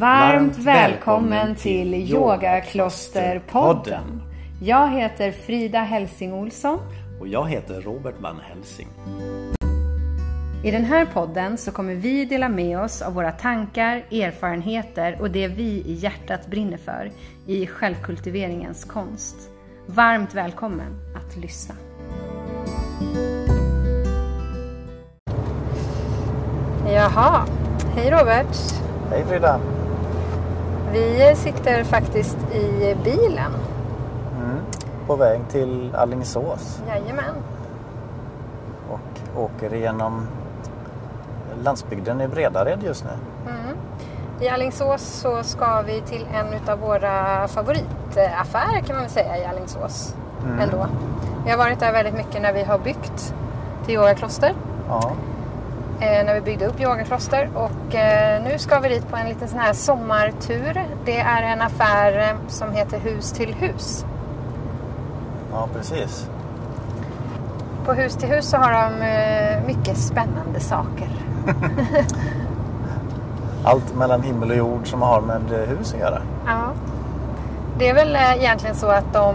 Varmt välkommen till YogaKloster-podden. Jag heter Frida Helsing Olsson. Och jag heter Robert Van Helsing. I den här podden så kommer vi dela med oss av våra tankar, erfarenheter och det vi i hjärtat brinner för i självkultiveringens konst. Varmt välkommen att lyssna. Jaha, hej Robert. Hej Frida. Vi sitter faktiskt i bilen. På väg till Alingsås. Jajamän. Och åker igenom landsbygden i Bredared just nu. I Alingsås så ska vi till en av våra favoritaffärer kan man väl säga i Alingsås ändå. Vi har varit där väldigt mycket när vi har byggt till YogaKloster. Ja. När vi byggde upp YogaKloster, och nu ska vi dit på en liten sån här sommartur. Det är en affär som heter Hus till hus. Ja, precis. På Hus till hus så har de mycket spännande saker. Allt mellan himmel och jord som har med hus att göra. Ja. Det är väl egentligen så att de...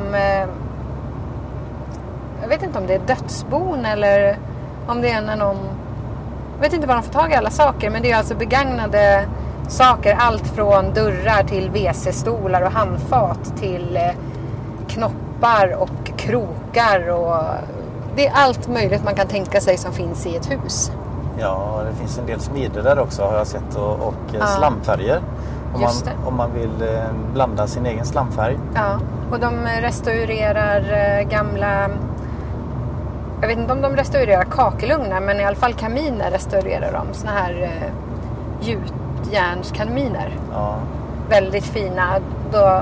Jag vet inte om det är dödsbon eller om det är när någon... Jag vet inte var de får tag i alla saker, men det är alltså begagnade saker. Allt från dörrar till wc-stolar och handfat till knoppar och krokar. Och det är allt möjligt man kan tänka sig som finns i ett hus. Ja, det finns en del smider där också har jag sett, och slamfärger. Om man vill blanda sin egen slamfärg. Ja, och de restaurerar gamla... Jag vet inte om de restaurerar kakelugnar, men i alla fall kaminer restaurerar de. Såna här gjutjärnskaminer. Ja. Väldigt fina. De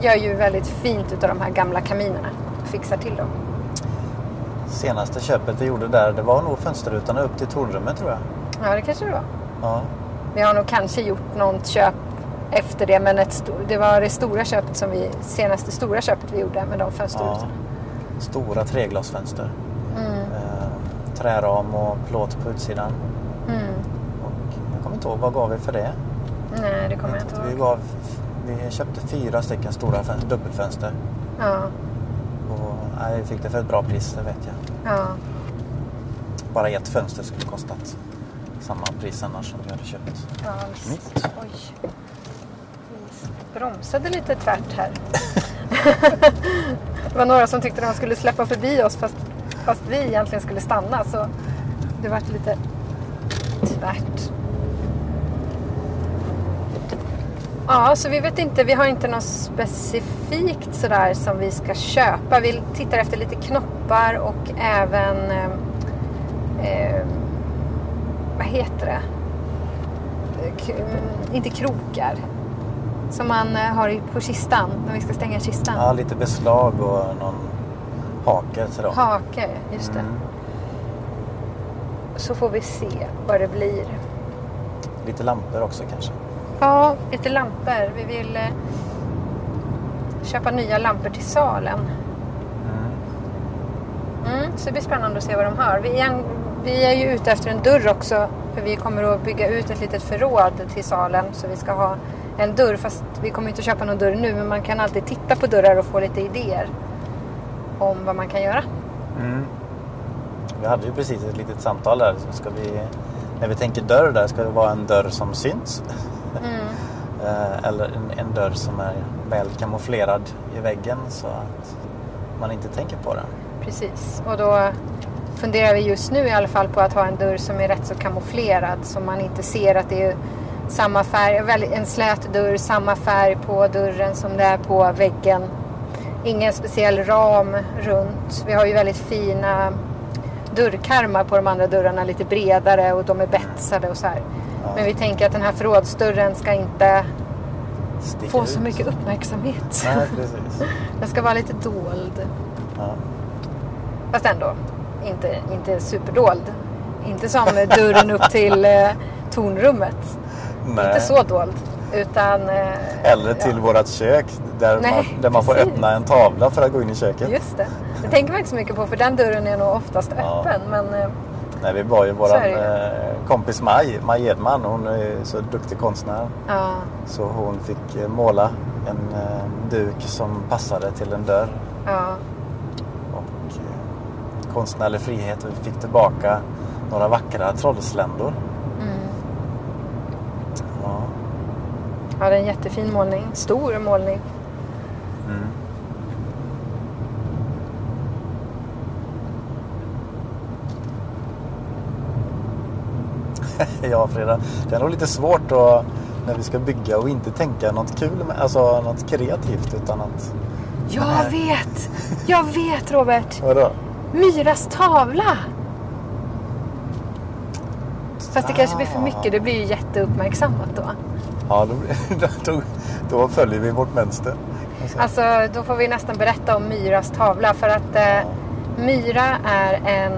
gör ju väldigt fint utav de här gamla kaminerna. Fixar till dem. Senaste köpet vi gjorde där, det var nog fönsterrutan upp till tornrummet tror jag. Ja, det kanske det var. Ja. Vi har nog kanske gjort något köp efter det, men det var det stora köpet som vi... Senaste stora köpet vi gjorde med de fönsterrutorna. Ja. Stora treglasfönster. Träram och plåt på utsidan. Och jag kommer inte ihåg, vad gav vi för det? Nej, det kommer jag inte ihåg. Vi köpte 4 stycken stora dubbelfönster. Ja. Och nej, vi fick det för ett bra pris, det vet jag. Ja. Bara ett fönster skulle kostat samma pris annars som vi hade köpt. Ja, visst. Oj. Vi bromsade lite tvärt här. Det var några som tyckte att de skulle släppa förbi oss fast vi egentligen skulle stanna, så det var lite tvärt. Ja, så vi vet inte, vi har inte något specifikt sådär som vi ska köpa. Vi tittar efter lite knoppar och även vad heter det? Inte krokar. Som man har på kistan, när vi ska stänga kistan. Ja, lite beslag och någon hake till dem. Hake, just det. Så får vi se vad det blir. Lite lampor också kanske. Ja, lite lampor. Vi vill köpa nya lampor till salen. Så det blir spännande att se vad de har. Vi är ju ute efter en dörr också. För vi kommer att bygga ut ett litet förråd till salen. Så vi ska ha en dörr, fast vi kommer inte att köpa någon dörr nu, men man kan alltid titta på dörrar och få lite idéer om vad man kan göra. Vi hade ju precis ett litet samtal där, så ska vi, när vi tänker dörr där, ska det vara en dörr som syns. Eller en dörr som är väl kamouflerad i väggen så att man inte tänker på den. Precis, och då funderar vi just nu i alla fall på att ha en dörr som är rätt så kamouflerad, så man inte ser att det är samma färg, en slät dörr, samma färg på dörren som det är på väggen. Ingen speciell ram runt. Vi har ju väldigt fina dörrkarmar på de andra dörrarna, lite bredare, och de är betsade och så här. Ja. Men vi tänker att den här förrådsdörren ska inte sticka få ut så mycket uppmärksamhet. Nej, precis. Den ska vara lite dold. Ja. Fast ändå, inte superdold. Inte som dörren upp till tornrummet. Nej. Inte så dolt, utan... Eller till vårat kök, där man får öppna en tavla för att gå in i köket. Just det. Det tänker man inte så mycket på, för den dörren är nog oftast öppen. Men Nej, vi var ju våran kompis Maj Edman, hon är så duktig konstnär. Ja. Så hon fick måla en duk som passade till en dörr. Ja. Och konstnärlig frihet, och vi fick tillbaka några vackra trollsländor. Mm. Ja. Ja, det är en jättefin målning, stor målning. Mm. Ja, Frida, det är nog lite svårt då, när vi ska bygga och inte tänka något kul, alltså något kreativt, utan att... Jag vet Robert. Vadå? Myras tavla. Fast det kanske blir för mycket, det blir ju jätteuppmärksammat då. Ja, då följer vi vårt mönster. Alltså, då får vi nästan berätta om Myras tavla, för att Myra är en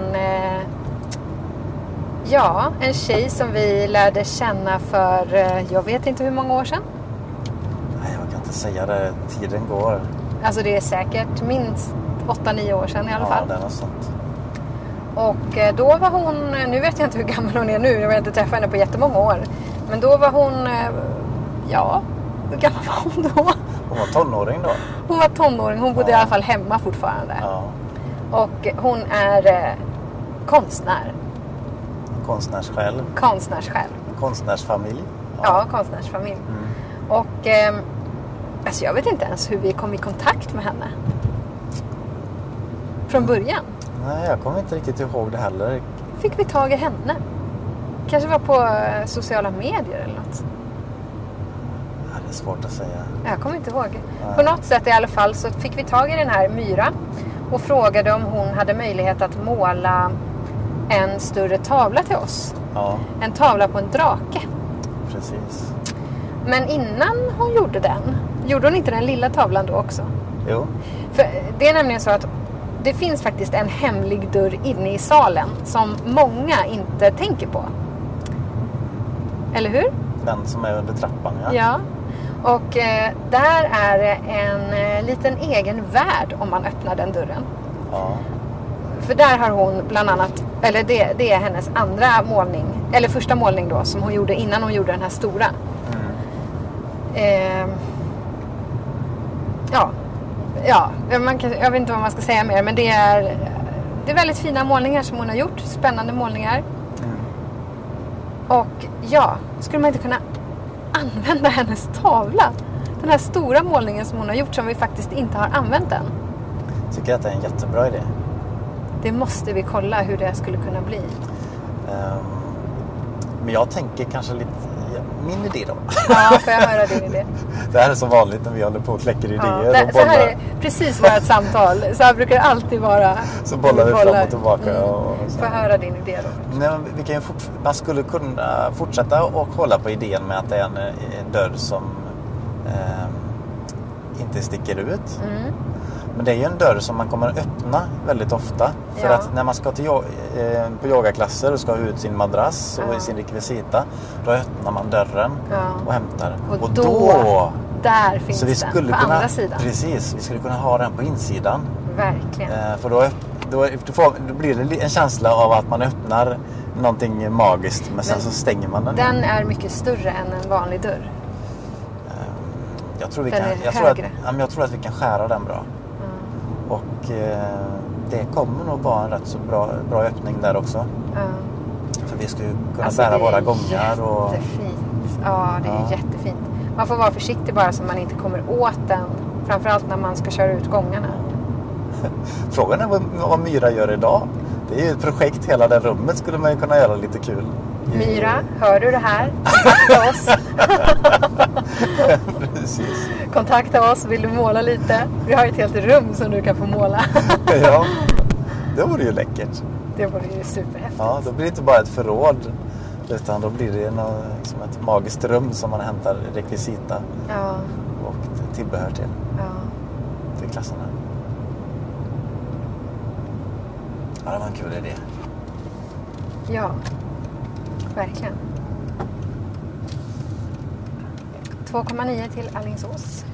tjej som vi lärde känna för, jag vet inte hur många år sedan. Nej, jag kan inte säga det. Tiden går. Alltså det är säkert minst 8-9 år sedan i alla fall. Ja, det är sant. Och då var hon, nu vet jag inte hur gammal hon är nu, jag har inte träffat henne på jättemånga år. Men då var hon, hur gammal var hon då? Hon var tonåring då. Hon bodde i alla fall hemma fortfarande. Ja. Och hon är konstnär. Konstnärssjäl. Konstnärsfamilj. Ja, konstnärsfamilj. Mm. Och alltså jag vet inte ens hur vi kom i kontakt med henne. Från början. Nej, jag kommer inte riktigt ihåg det heller. Fick vi tag i henne? Kanske var på sociala medier eller något. Ja, det är svårt att säga. Jag kommer inte ihåg. Nej. På något sätt i alla fall så fick vi tag i den här Myra. Och frågade om hon hade möjlighet att måla en större tavla till oss. Ja. En tavla på en drake. Precis. Men innan hon gjorde den, gjorde hon inte den lilla tavlan då också? Jo. För det är nämligen så att det finns faktiskt en hemlig dörr inne i salen som många inte tänker på. Eller hur? Den som är under trappan, ja. Ja. Och där är en liten egen värld om man öppnar den dörren. Ja. För där har hon bland annat, eller det är hennes andra målning, eller första målning då, som hon gjorde innan hon gjorde den här stora. Mm. Jag vet inte vad man ska säga mer, men det är väldigt fina målningar som hon har gjort, spännande målningar. Mm. Och skulle man inte kunna använda hennes tavla? Den här stora målningen som hon har gjort, som vi faktiskt inte har använt än. Tycker jag att det är en jättebra idé. Det måste vi kolla hur det skulle kunna bli. Men jag tänker kanske lite... Min idé då. Ja, får jag höra din idé? Det här är så vanligt när vi håller på och kläcker idéer. Ja, så här är precis vårt samtal. Så här brukar det alltid vara. Så bollar vi fram och tillbaka. Mm. Får jag höra din idé då? Nej, vi kan ju man skulle kunna fortsätta och hålla på idén med att det är en dörr som inte sticker ut. Mm. Men det är ju en dörr som man kommer att öppna väldigt ofta. För att när man ska till på yogaklasser och ska ha ut sin madrass och sin rekvisita, då öppnar man dörren och hämtar. Och då där finns den på andra sidan. Precis, vi skulle kunna ha den på insidan. Verkligen. För då blir det en känsla av att man öppnar någonting magiskt, men sen så stänger man den. Den är mycket större än en vanlig dörr. Jag tror att vi kan skära den bra. Och det kommer nog vara en rätt så bra öppning där också. Ja. För vi ska ju kunna bära våra gångar. Och... Jättefint. Ja, det är jättefint. Man får vara försiktig bara så man inte kommer åt den. Framförallt när man ska köra ut gångarna. Frågan är vad Myra gör idag. Det är ju ett projekt, hela det rummet skulle man ju kunna göra lite kul. Myra, hör du det här? Kontakta oss. Precis. Kontakta oss, vill du måla lite? Vi har ett helt rum som du kan få måla. Ja, det vore ju läckert. Det vore ju superhäftigt. Ja, då blir det inte bara ett förråd, utan då blir det liksom ett magiskt rum som man hämtar rekvisita och tillbehör till. Ja. Till klasserna. Ja, det var en kul idé. Ja, verkligen. 2,9 till Alingsås.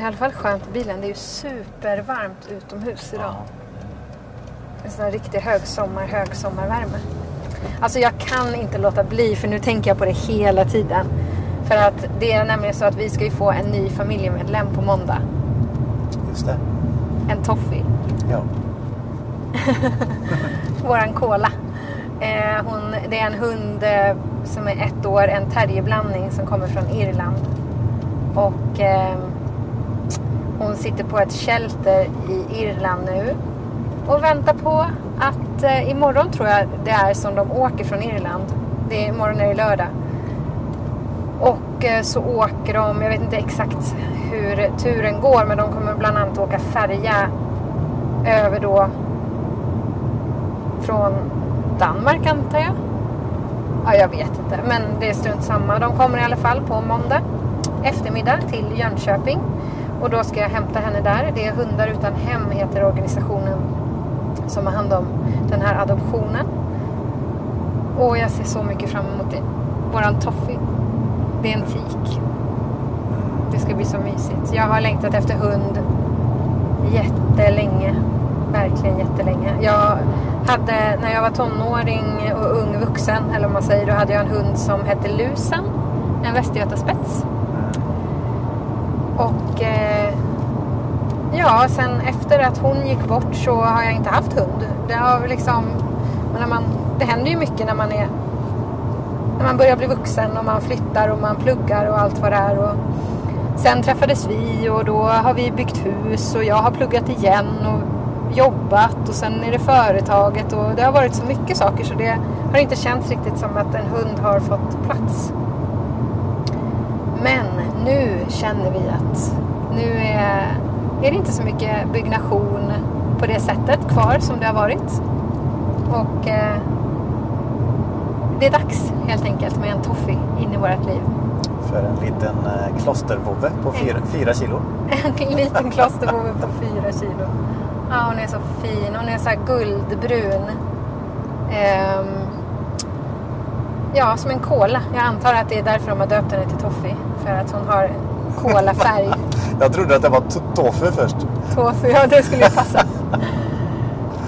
I alla fall skönt bilen. Det är ju supervarmt utomhus idag. Ja, En sån här riktig högsommarvärme. Alltså jag kan inte låta bli, för nu tänker jag på det hela tiden. För att det är nämligen så att vi ska ju få en ny familjemedlem på måndag. Just det. En Toffee. Ja. Våran Kola. Det är en hund som är 1 år, en terrierblandning som kommer från Irland. Och hon sitter på ett shelter i Irland nu. Och väntar på att imorgon tror jag det är som de åker från Irland. Det är, imorgon är det lördag. Och så åker de, jag vet inte exakt hur turen går, men de kommer bland annat åka färja över då från Danmark antar jag. Ja, jag vet inte, men det är strunt samma. De kommer i alla fall på måndag eftermiddag till Jönköping. Och då ska jag hämta henne där. Det är Hundar utan hem heter organisationen som har hand om den här adoptionen. Och jag ser så mycket fram emot det. Våran Toffee. Det är en tik. Det ska bli så mysigt. Jag har längtat efter hund jättelänge. Verkligen jättelänge. Jag hade, när jag var tonåring och ung vuxen, eller om man säger, då hade jag en hund som hette Lusen. En västgötaspets. Och ja, sen efter att hon gick bort så har jag inte haft hund. Det har liksom, det händer ju mycket när man är, när man börjar bli vuxen och man flyttar och man pluggar och allt vad det är. Och sen träffades vi och då har vi byggt hus och jag har pluggat igen och jobbat och sen är det företaget och det har varit så mycket saker så det har inte känts riktigt som att en hund har fått plats. Men nu känner vi att nu är det inte så mycket byggnation på det sättet kvar som det har varit. Och det är dags helt enkelt med en Toffee in i vårt liv. För en liten klosterbove på 4 kilo. En liten klosterbove på 4 kilo. Ja, hon är så fin. Hon är så här guldbrun. Ja, som en kola. Jag antar att det är därför de har döpt henne till Toffee. För att hon har kolafärg. Jag trodde att det var Toffee först. Toffee, ja det skulle ju passa.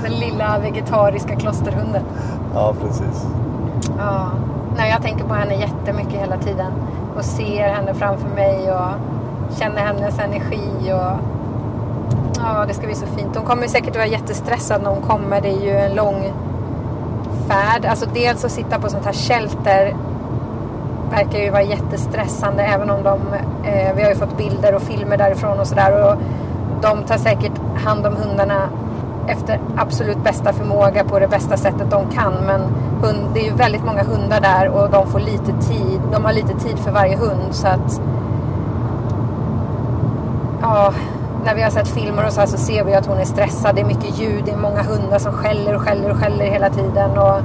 Den lilla vegetariska klosterhunden. Ja, precis. Ja. Nej, jag tänker på henne jättemycket hela tiden. Och ser henne framför mig och känner hennes energi. Och ja, det ska bli så fint. Hon kommer säkert vara jättestressad när hon kommer. Det är ju en lång färd. Alltså dels att sitta på sånt här shelter verkar ju vara jättestressande, även om de, vi har ju fått bilder och filmer därifrån och sådär, och de tar säkert hand om hundarna efter absolut bästa förmåga på det bästa sättet de kan, men det är ju väldigt många hundar där och de får lite tid, de har lite tid för varje hund, så att ja, när vi har sett filmer och så här så ser vi att hon är stressad, det är mycket ljud, det är många hundar som skäller och skäller och skäller hela tiden. Och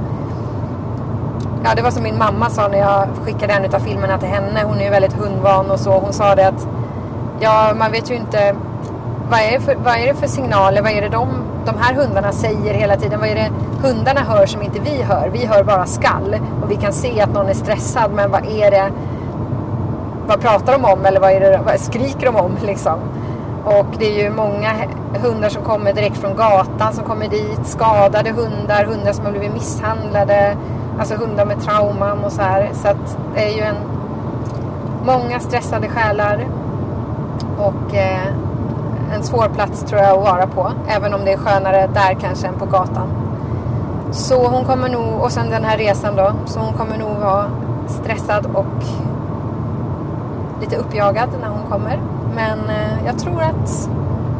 ja, det var som min mamma sa när jag skickade en utav filmerna till henne. Hon är ju väldigt hundvan och så. Hon sa det att ja, man vet ju inte vad är det för signaler, vad är det de här hundarna säger hela tiden, vad är det hundarna hör som inte vi hör. Vi hör bara skall och vi kan se att någon är stressad, men vad är det, vad pratar de om, eller vad skriker de om liksom. Och det är ju många hundar som kommer direkt från gatan som kommer dit, skadade hundar, hundar som har blivit misshandlade, alltså hundar med trauman och så här. Så att det är ju många stressade själar och en svår plats tror jag att vara på, även om det är skönare där kanske än på gatan. Så hon kommer nog, och sen den här resan då, så hon kommer nog vara stressad och lite uppjagad när hon kommer. Men jag tror att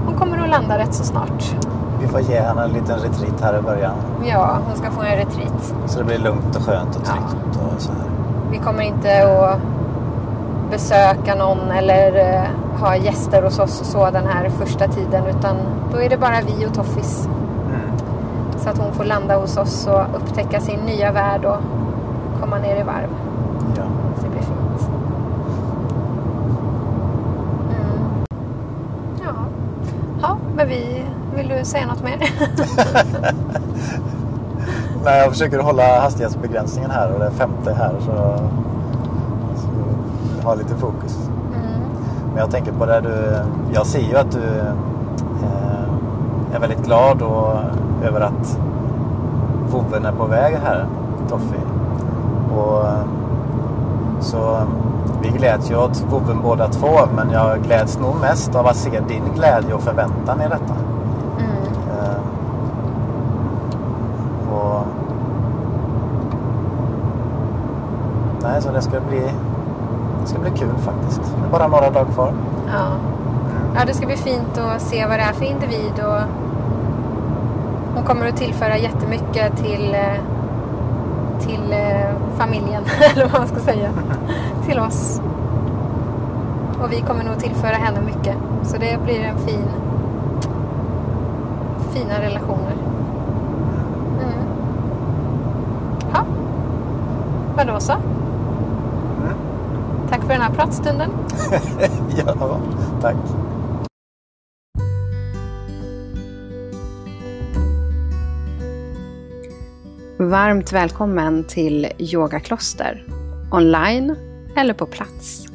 hon kommer att landa rätt så snart. Vi får ge henne en liten retreat här i början. Ja, hon ska få en retreat. Så det blir lugnt och skönt och tryggt, ja. Och så här. Vi kommer inte att besöka någon eller ha gäster hos oss och så den här första tiden, utan då är det bara vi och Toffees. Mm. Så att hon får landa hos oss och upptäcka sin nya värld och komma ner i varv. Ja. Så det blir fint. Mm. Ja. Ja, men vill du säga något mer? Nej, jag försöker hålla hastighetsbegränsningen här och det är 50 här så jag har lite fokus. Mm. Men jag tänker på det jag ser ju att du är väldigt glad och över att vovven är på väg här, Toffee. Och så vi gläds ju åt vovven båda två, men jag gläds nog mest av att se din glädje och förväntan i detta. Och nej, så det ska bli kul faktiskt. Det är bara några dagar kvar. Ja. Ja, det ska bli fint att se vad det är för individ, och hon kommer att tillföra jättemycket till familjen, eller vad man ska säga, till oss. Och vi kommer nog tillföra henne mycket, så det blir en fina relationer. Mm. Ja, vadå så? Tack för den här pratstunden. Ja, tack. Varmt välkommen till YogaKloster, online eller på plats.